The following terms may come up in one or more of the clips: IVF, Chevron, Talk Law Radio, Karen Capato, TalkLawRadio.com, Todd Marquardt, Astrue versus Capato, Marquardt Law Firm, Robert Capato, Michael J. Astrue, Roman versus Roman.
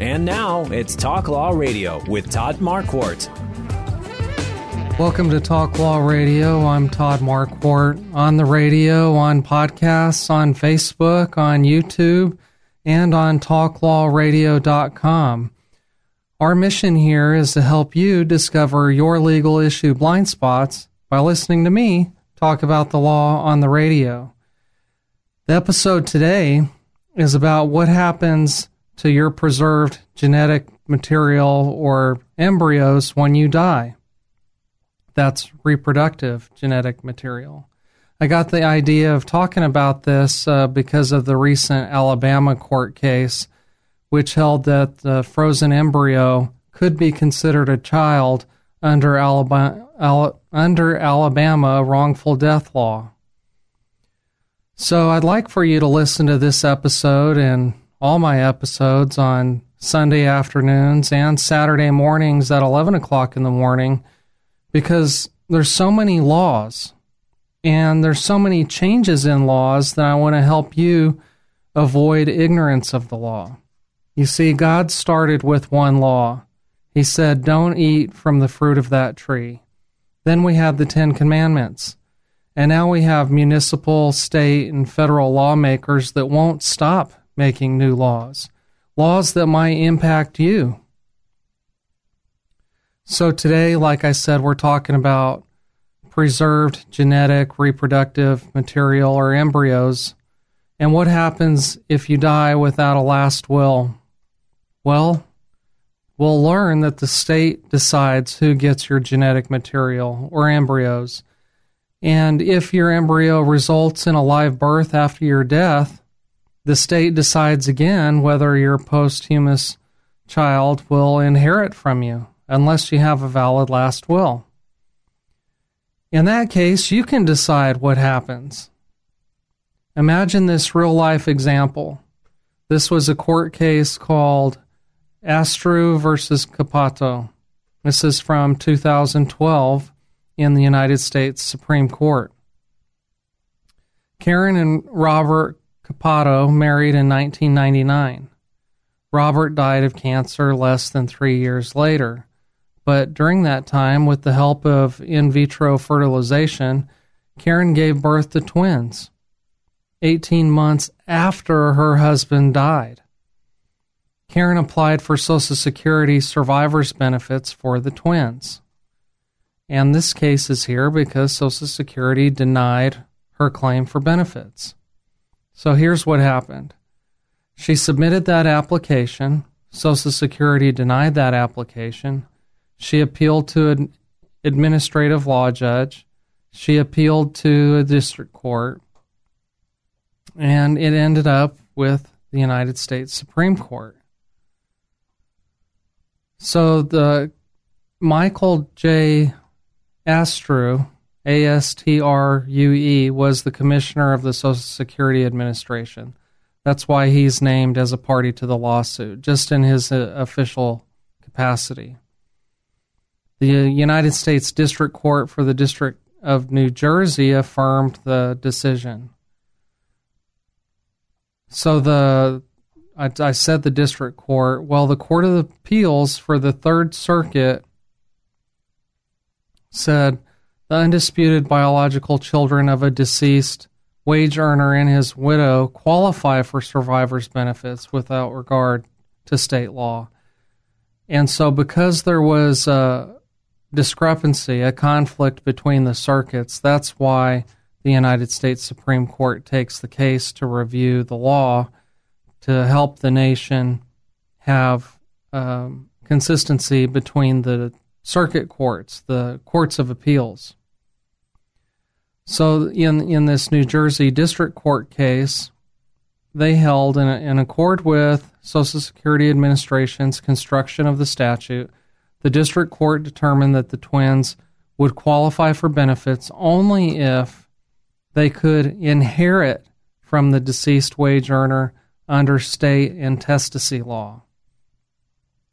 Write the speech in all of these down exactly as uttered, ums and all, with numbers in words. And now, it's Talk Law Radio with Todd Marquardt. Welcome to Talk Law Radio. I'm Todd Marquardt. On the radio, on podcasts, on Facebook, on YouTube, and on Talk Law Radio dot com. Our mission here is to help you discover your legal issue blind spots by listening to me talk about the law on the radio. The episode today is about what happens to your preserved genetic material or embryos when you die. That's reproductive genetic material. I got the idea of talking about this uh, because of the recent Alabama court case, which held that the frozen embryo could be considered a child under Alabama, Al- under Alabama wrongful death law. So I'd like for you to listen to this episode and all my episodes on Sunday afternoons and Saturday mornings at eleven o'clock in the morning, because there's so many laws and there's so many changes in laws that I want to help you avoid ignorance of the law. You see, God started with one law. He said, don't eat from the fruit of that tree. Then we had the Ten Commandments. And now we have municipal, state, and federal lawmakers that won't stop making new laws, laws that might impact you. So today, like I said, we're talking about preserved genetic reproductive material or embryos, and what happens if you die without a last will. Well, we'll learn that the state decides who gets your genetic material or embryos. And if your embryo results in a live birth after your death, the state decides again whether your posthumous child will inherit from you, unless you have a valid last will. In that case, you can decide what happens. Imagine this real-life example. This was a court case called Astrue versus Capato. This is from two thousand twelve in the United States Supreme Court. Karen and Robert Capato married in nineteen ninety-nine. Robert died of cancer less than three years later, but during that time, with the help of in vitro fertilization, Karen gave birth to twins, eighteen months after her husband died. Karen applied for Social Security survivor's benefits for the twins, and this case is here because Social Security denied her claim for benefits. So here's what happened. She submitted that application. Social Security denied that application. She appealed to an administrative law judge. She appealed to a district court. And it ended up with the United States Supreme Court. So the Michael J. Astrue, A S T R U E, was the commissioner of the Social Security Administration. That's why he's named as a party to the lawsuit, just in his uh, official capacity. The United States District Court for the District of New Jersey affirmed the decision. So the I, I said the District Court. Well, the Court of Appeals for the Third Circuit said the undisputed biological children of a deceased wage earner and his widow qualify for survivor's benefits without regard to state law. And so because there was a discrepancy, a conflict between the circuits, that's why the United States Supreme Court takes the case to review the law to help the nation have um, consistency between the circuit courts, the courts of appeals. So in, in this New Jersey District Court case, they held in, a, in accord with Social Security Administration's construction of the statute, the District Court determined that the twins would qualify for benefits only if they could inherit from the deceased wage earner under state intestacy law.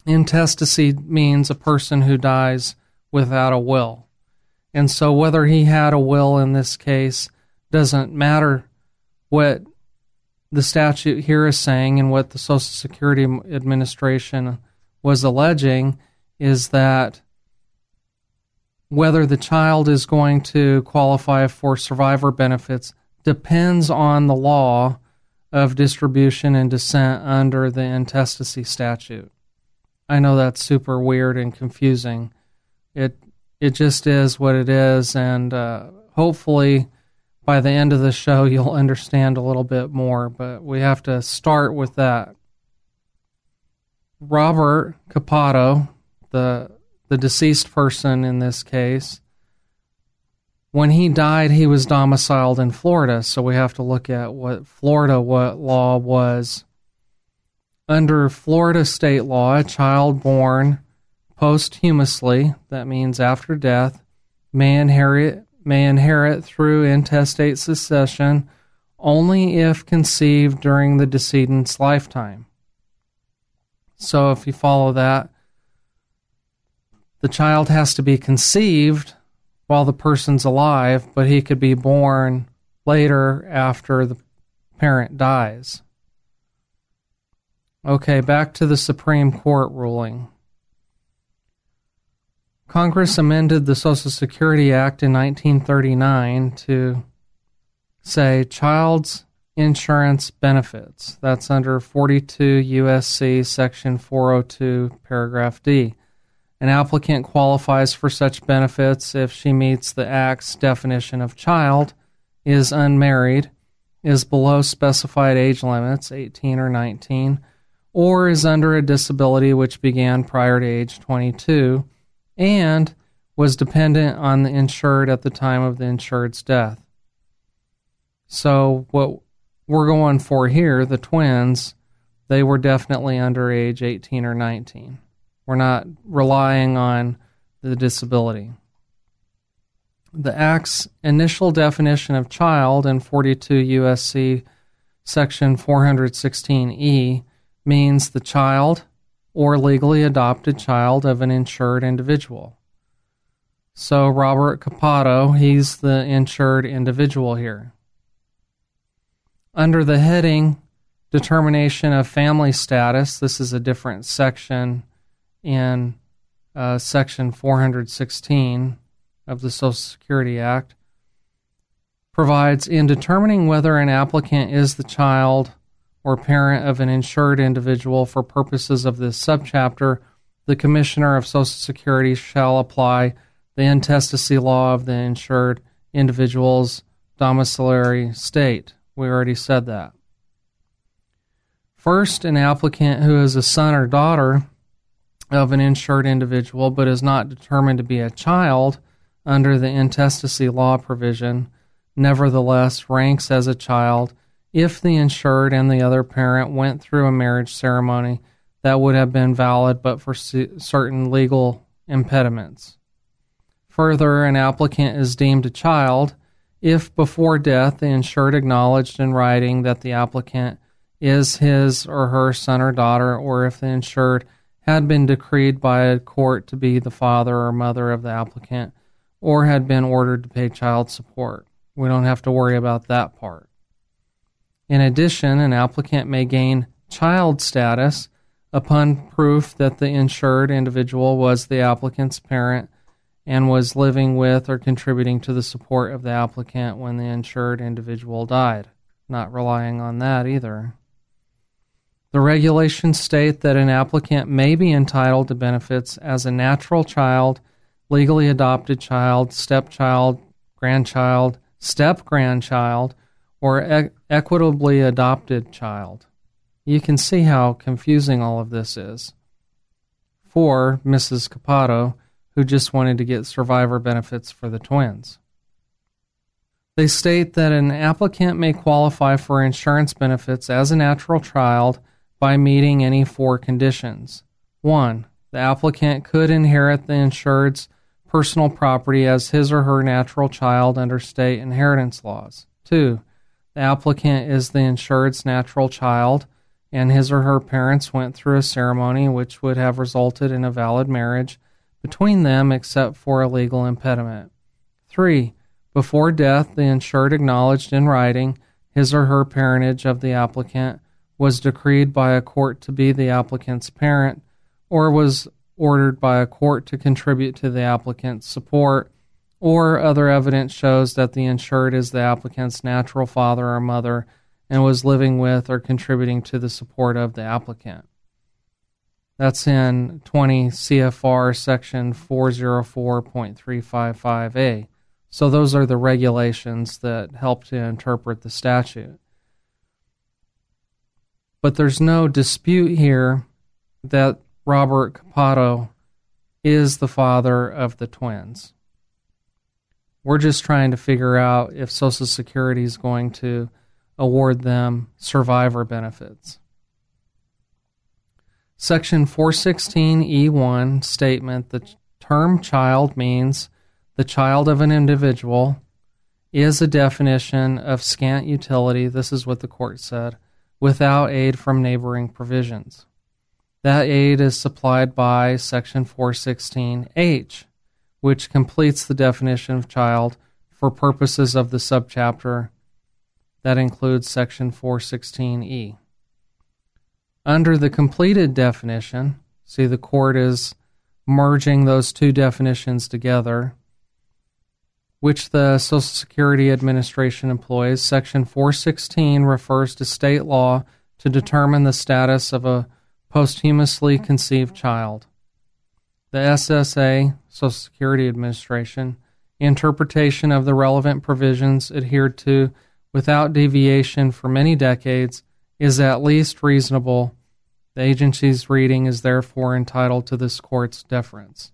Intestacy means a person who dies without a will. And so whether he had a will in this case doesn't matter. What the statute here is saying and what the Social Security Administration was alleging is that whether the child is going to qualify for survivor benefits depends on the law of distribution and descent under the intestacy statute. I know that's super weird and confusing. It It just is what it is, and uh, hopefully by the end of the show you'll understand a little bit more, but we have to start with that. Robert Capato, the the deceased person in this case, when he died he was domiciled in Florida, so we have to look at what Florida what law was. Under Florida state law, a child born posthumously, that means after death, may inherit may inherit through intestate succession only if conceived during the decedent's lifetime. So if you follow that, the child has to be conceived while the person's alive, but he could be born later after the parent dies. Okay, back to the Supreme Court ruling. Congress amended the Social Security Act in nineteen thirty-nine to say child's insurance benefits. That's under forty-two U S C Section four oh two, Paragraph D. An applicant qualifies for such benefits if she meets the Act's definition of child, is unmarried, is below specified age limits, eighteen or nineteen, or is under a disability which began prior to age twenty-two, and was dependent on the insured at the time of the insured's death. So what we're going for here, the twins, they were definitely under age eighteen or nineteen. We're not relying on the disability. The Act's initial definition of child in forty-two U S C Section four sixteen E means the child or legally adopted child of an insured individual. So Robert Capato, he's the insured individual here. Under the heading Determination of Family Status, this is a different section in uh, Section four sixteen of the Social Security Act, provides in determining whether an applicant is the child or parent of an insured individual for purposes of this subchapter, the Commissioner of Social Security shall apply the intestacy law of the insured individual's domiciliary state. We already said that. First, an applicant who is a son or daughter of an insured individual but is not determined to be a child under the intestacy law provision, nevertheless ranks as a child if the insured and the other parent went through a marriage ceremony that would have been valid but for certain legal impediments. Further, an applicant is deemed a child if before death the insured acknowledged in writing that the applicant is his or her son or daughter, or if the insured had been decreed by a court to be the father or mother of the applicant, or had been ordered to pay child support. We don't have to worry about that part. In addition, an applicant may gain child status upon proof that the insured individual was the applicant's parent and was living with or contributing to the support of the applicant when the insured individual died. Not relying on that either. The regulations state that an applicant may be entitled to benefits as a natural child, legally adopted child, stepchild, grandchild, step-grandchild, or e- equitably adopted child. You can see how confusing all of this is. For Missus Capato, who just wanted to get survivor benefits for the twins. They state that an applicant may qualify for insurance benefits as a natural child by meeting any four conditions. One, the applicant could inherit the insured's personal property as his or her natural child under state inheritance laws. Two, the applicant is the insured's natural child and his or her parents went through a ceremony which would have resulted in a valid marriage between them except for a legal impediment. Three, before death, the insured acknowledged in writing his or her parentage of the applicant was decreed by a court to be the applicant's parent or was ordered by a court to contribute to the applicant's support or other evidence shows that the insured is the applicant's natural father or mother and was living with or contributing to the support of the applicant. That's in twenty C F R section four oh four point three five five A. So those are the regulations that help to interpret the statute. But there's no dispute here that Robert Capato is the father of the twins. We're just trying to figure out if Social Security is going to award them survivor benefits. Section four sixteen E one statement, the term child means the child of an individual is a definition of scant utility, this is what the court said, without aid from neighboring provisions. That aid is supplied by Section four sixteen H, which completes the definition of child for purposes of the subchapter that includes Section four sixteen E. Under the completed definition, see the court is merging those two definitions together, which the Social Security Administration employs, Section four sixteen refers to state law to determine the status of a posthumously conceived child. The S S A, Social Security Administration, interpretation of the relevant provisions adhered to without deviation for many decades is at least reasonable. The agency's reading is therefore entitled to this court's deference.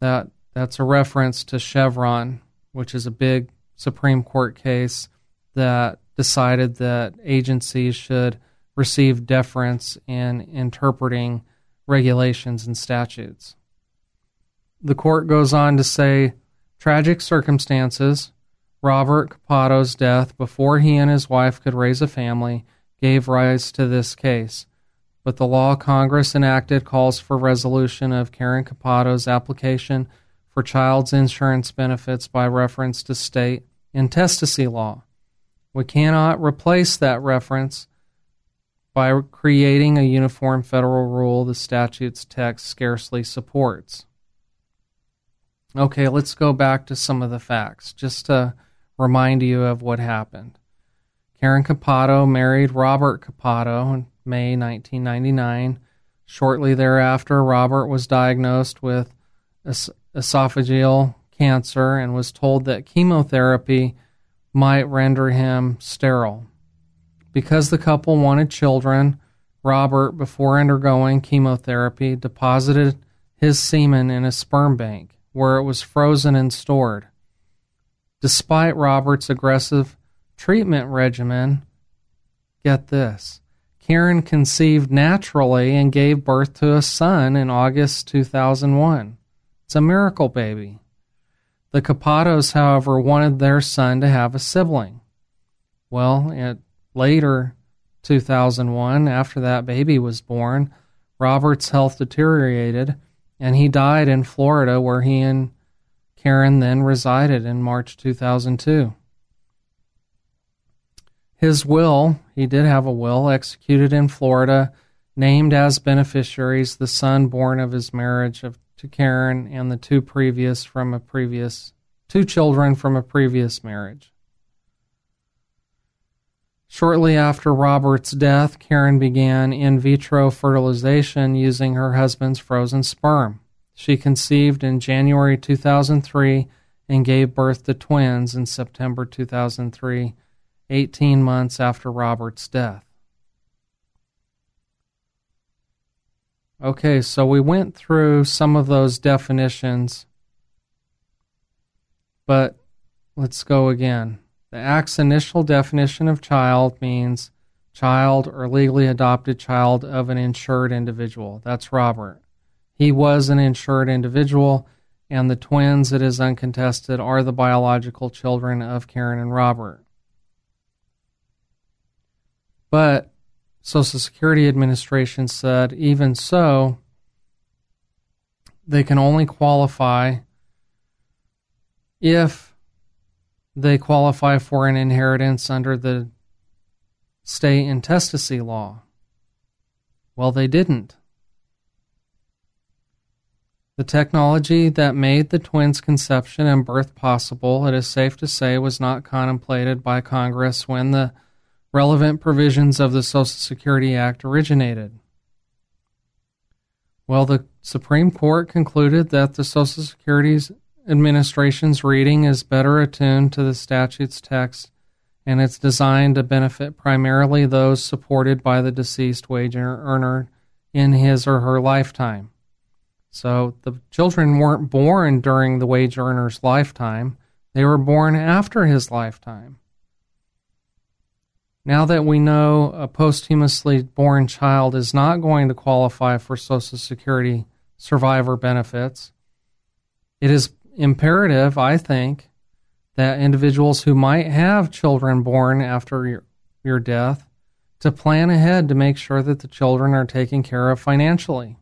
That That's a reference to Chevron, which is a big Supreme Court case that decided that agencies should receive deference in interpreting regulations and statutes. The court goes on to say, tragic circumstances, Robert Capato's death before he and his wife could raise a family gave rise to this case. But the law Congress enacted calls for resolution of Karen Capato's application for child's insurance benefits by reference to state intestacy law. We cannot replace that reference by creating a uniform federal rule the statute's text scarcely supports. Okay, let's go back to some of the facts, just to remind you of what happened. Karen Capato married Robert Capato in May nineteen ninety-nine. Shortly thereafter, Robert was diagnosed with es- esophageal cancer and was told that chemotherapy might render him sterile. Because the couple wanted children, Robert, before undergoing chemotherapy, deposited his semen in a sperm bank where it was frozen and stored. Despite Robert's aggressive treatment regimen, get this, Karen conceived naturally and gave birth to a son in August two thousand one. It's a miracle baby. The Capatos, however, wanted their son to have a sibling. Well, in later two thousand one, after that baby was born, Robert's health deteriorated, and he died in Florida, where he and Karen then resided in March two thousand two. His will, he did have a will, executed in Florida, named as beneficiaries the son born of his marriage of to Karen and the two previous from a previous, two children from a previous marriage. Shortly after Robert's death, Karen began in vitro fertilization using her husband's frozen sperm. She conceived in January two thousand three and gave birth to twins in September two thousand three, eighteen months after Robert's death. Okay, so we went through some of those definitions, but let's go again. The Act's initial definition of child means child or legally adopted child of an insured individual. That's Robert. He was an insured individual, and the twins, it is uncontested, are the biological children of Karen and Robert. But Social Security Administration said, even so, they can only qualify if they qualify for an inheritance under the state intestacy law. Well, they didn't. The technology that made the twins' conception and birth possible, it is safe to say, was not contemplated by Congress when the relevant provisions of the Social Security Act originated. Well, the Supreme Court concluded that the Social Security Administration's reading is better attuned to the statute's text, and it's designed to benefit primarily those supported by the deceased wage earner in his or her lifetime. So the children weren't born during the wage earner's lifetime. They were born after his lifetime. Now that we know a posthumously born child is not going to qualify for Social Security survivor benefits, it is imperative, I think, that individuals who might have children born after your, your death to plan ahead to make sure that the children are taken care of financially.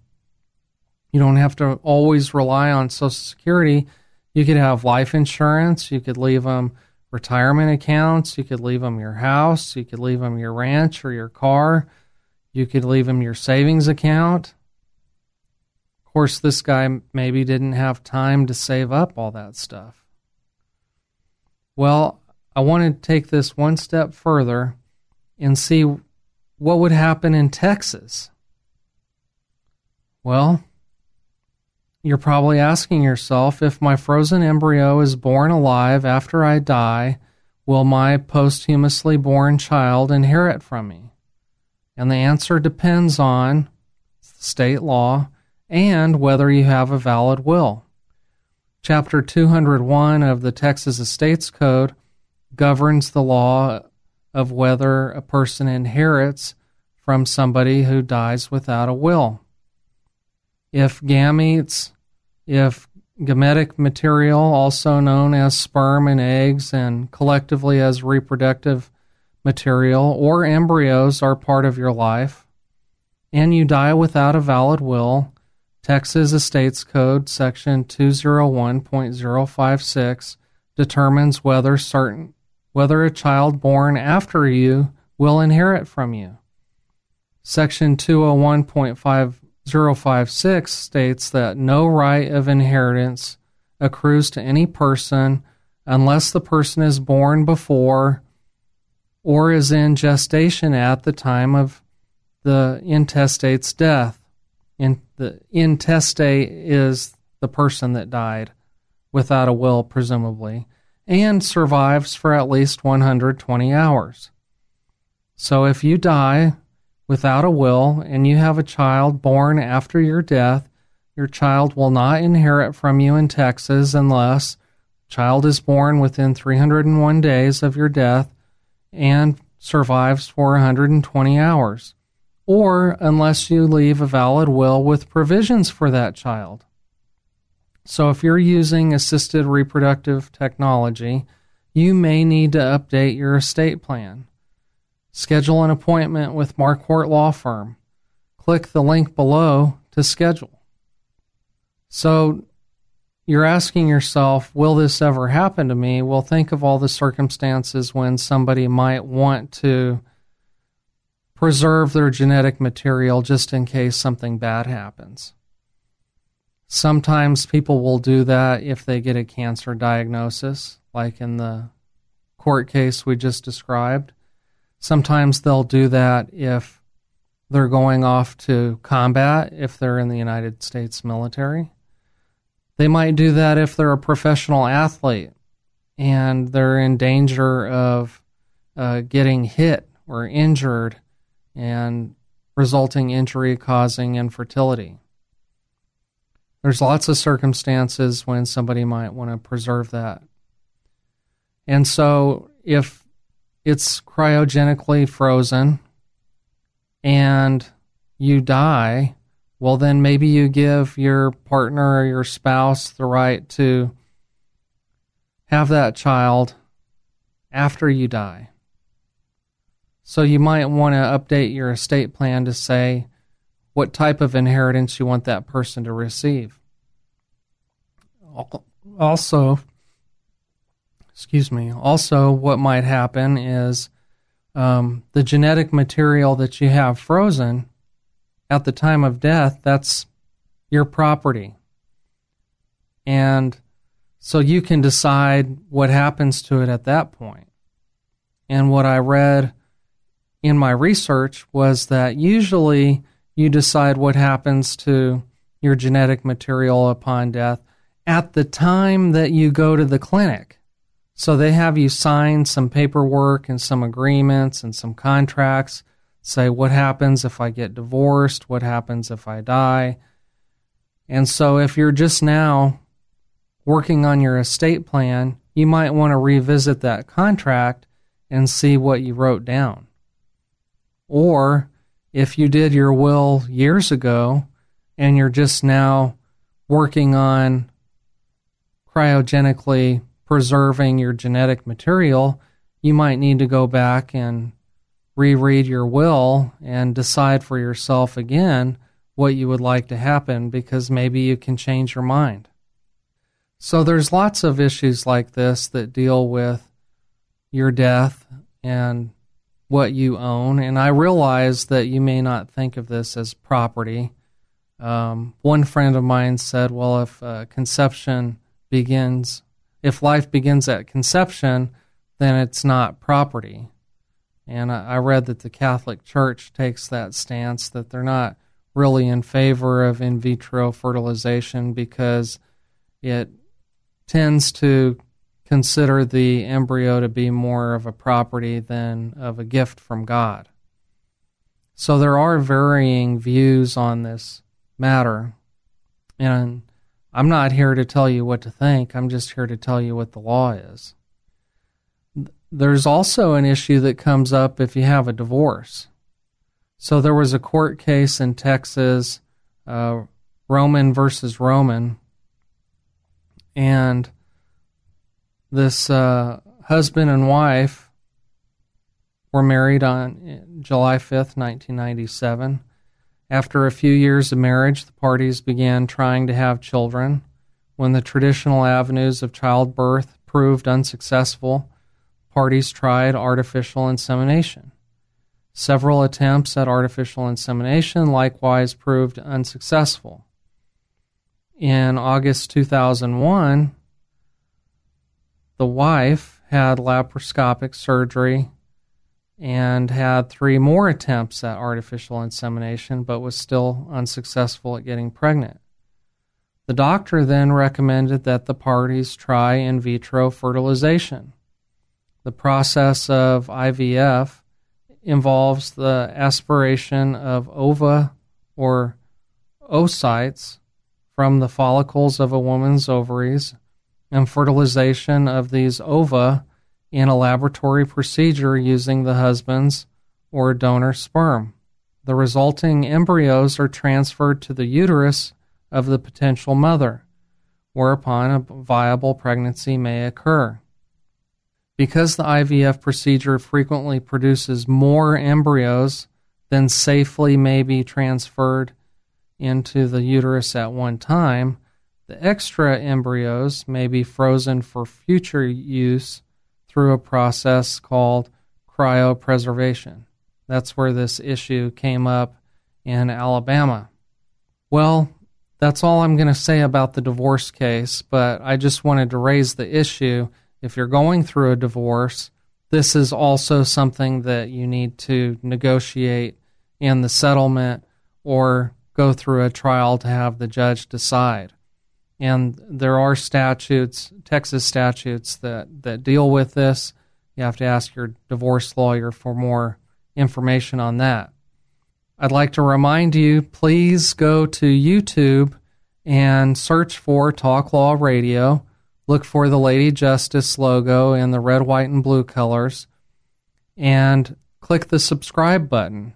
You don't have to always rely on Social Security. You could have life insurance. You could leave them retirement accounts, you could leave them your house, you could leave them your ranch or your car, you could leave them your savings account. Of course, this guy maybe didn't have time to save up all that stuff. Well, I want to take this one step further and see what would happen in Texas. Well, you're probably asking yourself, if my frozen embryo is born alive after I die, will my posthumously born child inherit from me? And the answer depends on state law and whether you have a valid will. Chapter two hundred one of the Texas Estates Code governs the law of whether a person inherits from somebody who dies without a will. If gametes, if gametic material, also known as sperm and eggs and collectively as reproductive material, or embryos are part of your life, and you die without a valid will, Texas Estates Code Section two oh one point oh five six determines whether certain whether a child born after you will inherit from you. Section two oh one point five zero five six states that no right of inheritance accrues to any person unless the person is born before or is in gestation at the time of the intestate's death. In the intestate is the person that died without a will, presumably, and survives for at least one hundred twenty hours. So if you die without a will, and you have a child born after your death, your child will not inherit from you in Texas unless the child is born within three hundred one days of your death and survives for one hundred twenty hours, or unless you leave a valid will with provisions for that child. So if you're using assisted reproductive technology, you may need to update your estate plan. Schedule an appointment with Marquardt Law Firm. Click the link below to schedule. So you're asking yourself, will this ever happen to me? Well, think of all the circumstances when somebody might want to preserve their genetic material just in case something bad happens. Sometimes people will do that if they get a cancer diagnosis, like in the court case we just described. Sometimes they'll do that if they're going off to combat, if they're in the United States military. They might do that if they're a professional athlete and they're in danger of uh, getting hit or injured and resulting injury causing infertility. There's lots of circumstances when somebody might want to preserve that. And so if it's cryogenically frozen and you die, well, then maybe you give your partner or your spouse the right to have that child after you die. So you might want to update your estate plan to say what type of inheritance you want that person to receive. Also, excuse me, also what might happen is um, the genetic material that you have frozen at the time of death, that's your property. And so you can decide what happens to it at that point. And what I read in my research was that usually you decide what happens to your genetic material upon death at the time that you go to the clinic. So they have you sign some paperwork and some agreements and some contracts, say what happens if I get divorced, what happens if I die. And so if you're just now working on your estate plan, you might want to revisit that contract and see what you wrote down. Or if you did your will years ago and you're just now working on cryogenically preserving your genetic material, you might need to go back and reread your will and decide for yourself again what you would like to happen, because maybe you can change your mind. So there's lots of issues like this that deal with your death and what you own, and I realize that you may not think of this as property. Um, one friend of mine said, well, if uh, conception begins, if life begins at conception, then it's not property. And I, I read that the Catholic Church takes that stance, that they're not really in favor of in vitro fertilization because it tends to consider the embryo to be more of a property than of a gift from God. So there are varying views on this matter, and I'm not here to tell you what to think. I'm just here to tell you what the law is. There's also an issue that comes up if you have a divorce. So there was a court case in Texas, uh, Roman versus Roman, and This uh, husband and wife were married on July fifth, nineteen ninety-seven. After a few years of marriage, the parties began trying to have children. When the traditional avenues of childbirth proved unsuccessful, parties tried artificial insemination. Several attempts at artificial insemination likewise proved unsuccessful. In August two thousand one, the wife had laparoscopic surgery and had three more attempts at artificial insemination, but was still unsuccessful at getting pregnant. The doctor then recommended that the parties try in vitro fertilization. The process of I V F involves the aspiration of ova or oocytes from the follicles of a woman's ovaries and fertilization of these ova in a laboratory procedure using the husband's or donor sperm. The resulting embryos are transferred to the uterus of the potential mother, whereupon a viable pregnancy may occur. Because the I V F procedure frequently produces more embryos than safely may be transferred into the uterus at one time, the extra embryos may be frozen for future use through a process called cryopreservation. That's where this issue came up in Alabama. Well, That's all I'm going to say about the divorce case, but I just wanted to raise the issue. If you're going through a divorce, this is also something that you need to negotiate in the settlement or go through a trial to have the judge decide. And there are statutes, Texas statutes, that, that deal with this. You have to ask your divorce lawyer for more information on that. I'd like to remind you, please go to YouTube and search for Talk Law Radio. Look for the Lady Justice logo in the red, white, and blue colors, and click the subscribe button.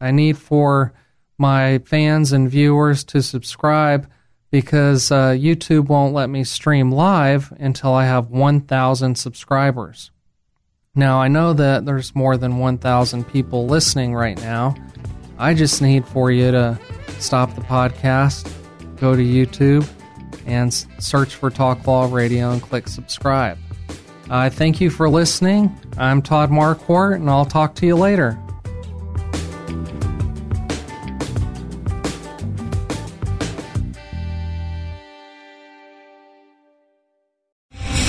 I need for my fans and viewers to subscribe because uh, YouTube won't let me stream live until I have one thousand subscribers. Now, I know that there's more than one thousand people listening right now. I just need for you to stop the podcast, go to YouTube, and search for Talk Law Radio and click subscribe. I uh, thank you for listening. I'm Todd Marquardt, and I'll talk to you later.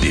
The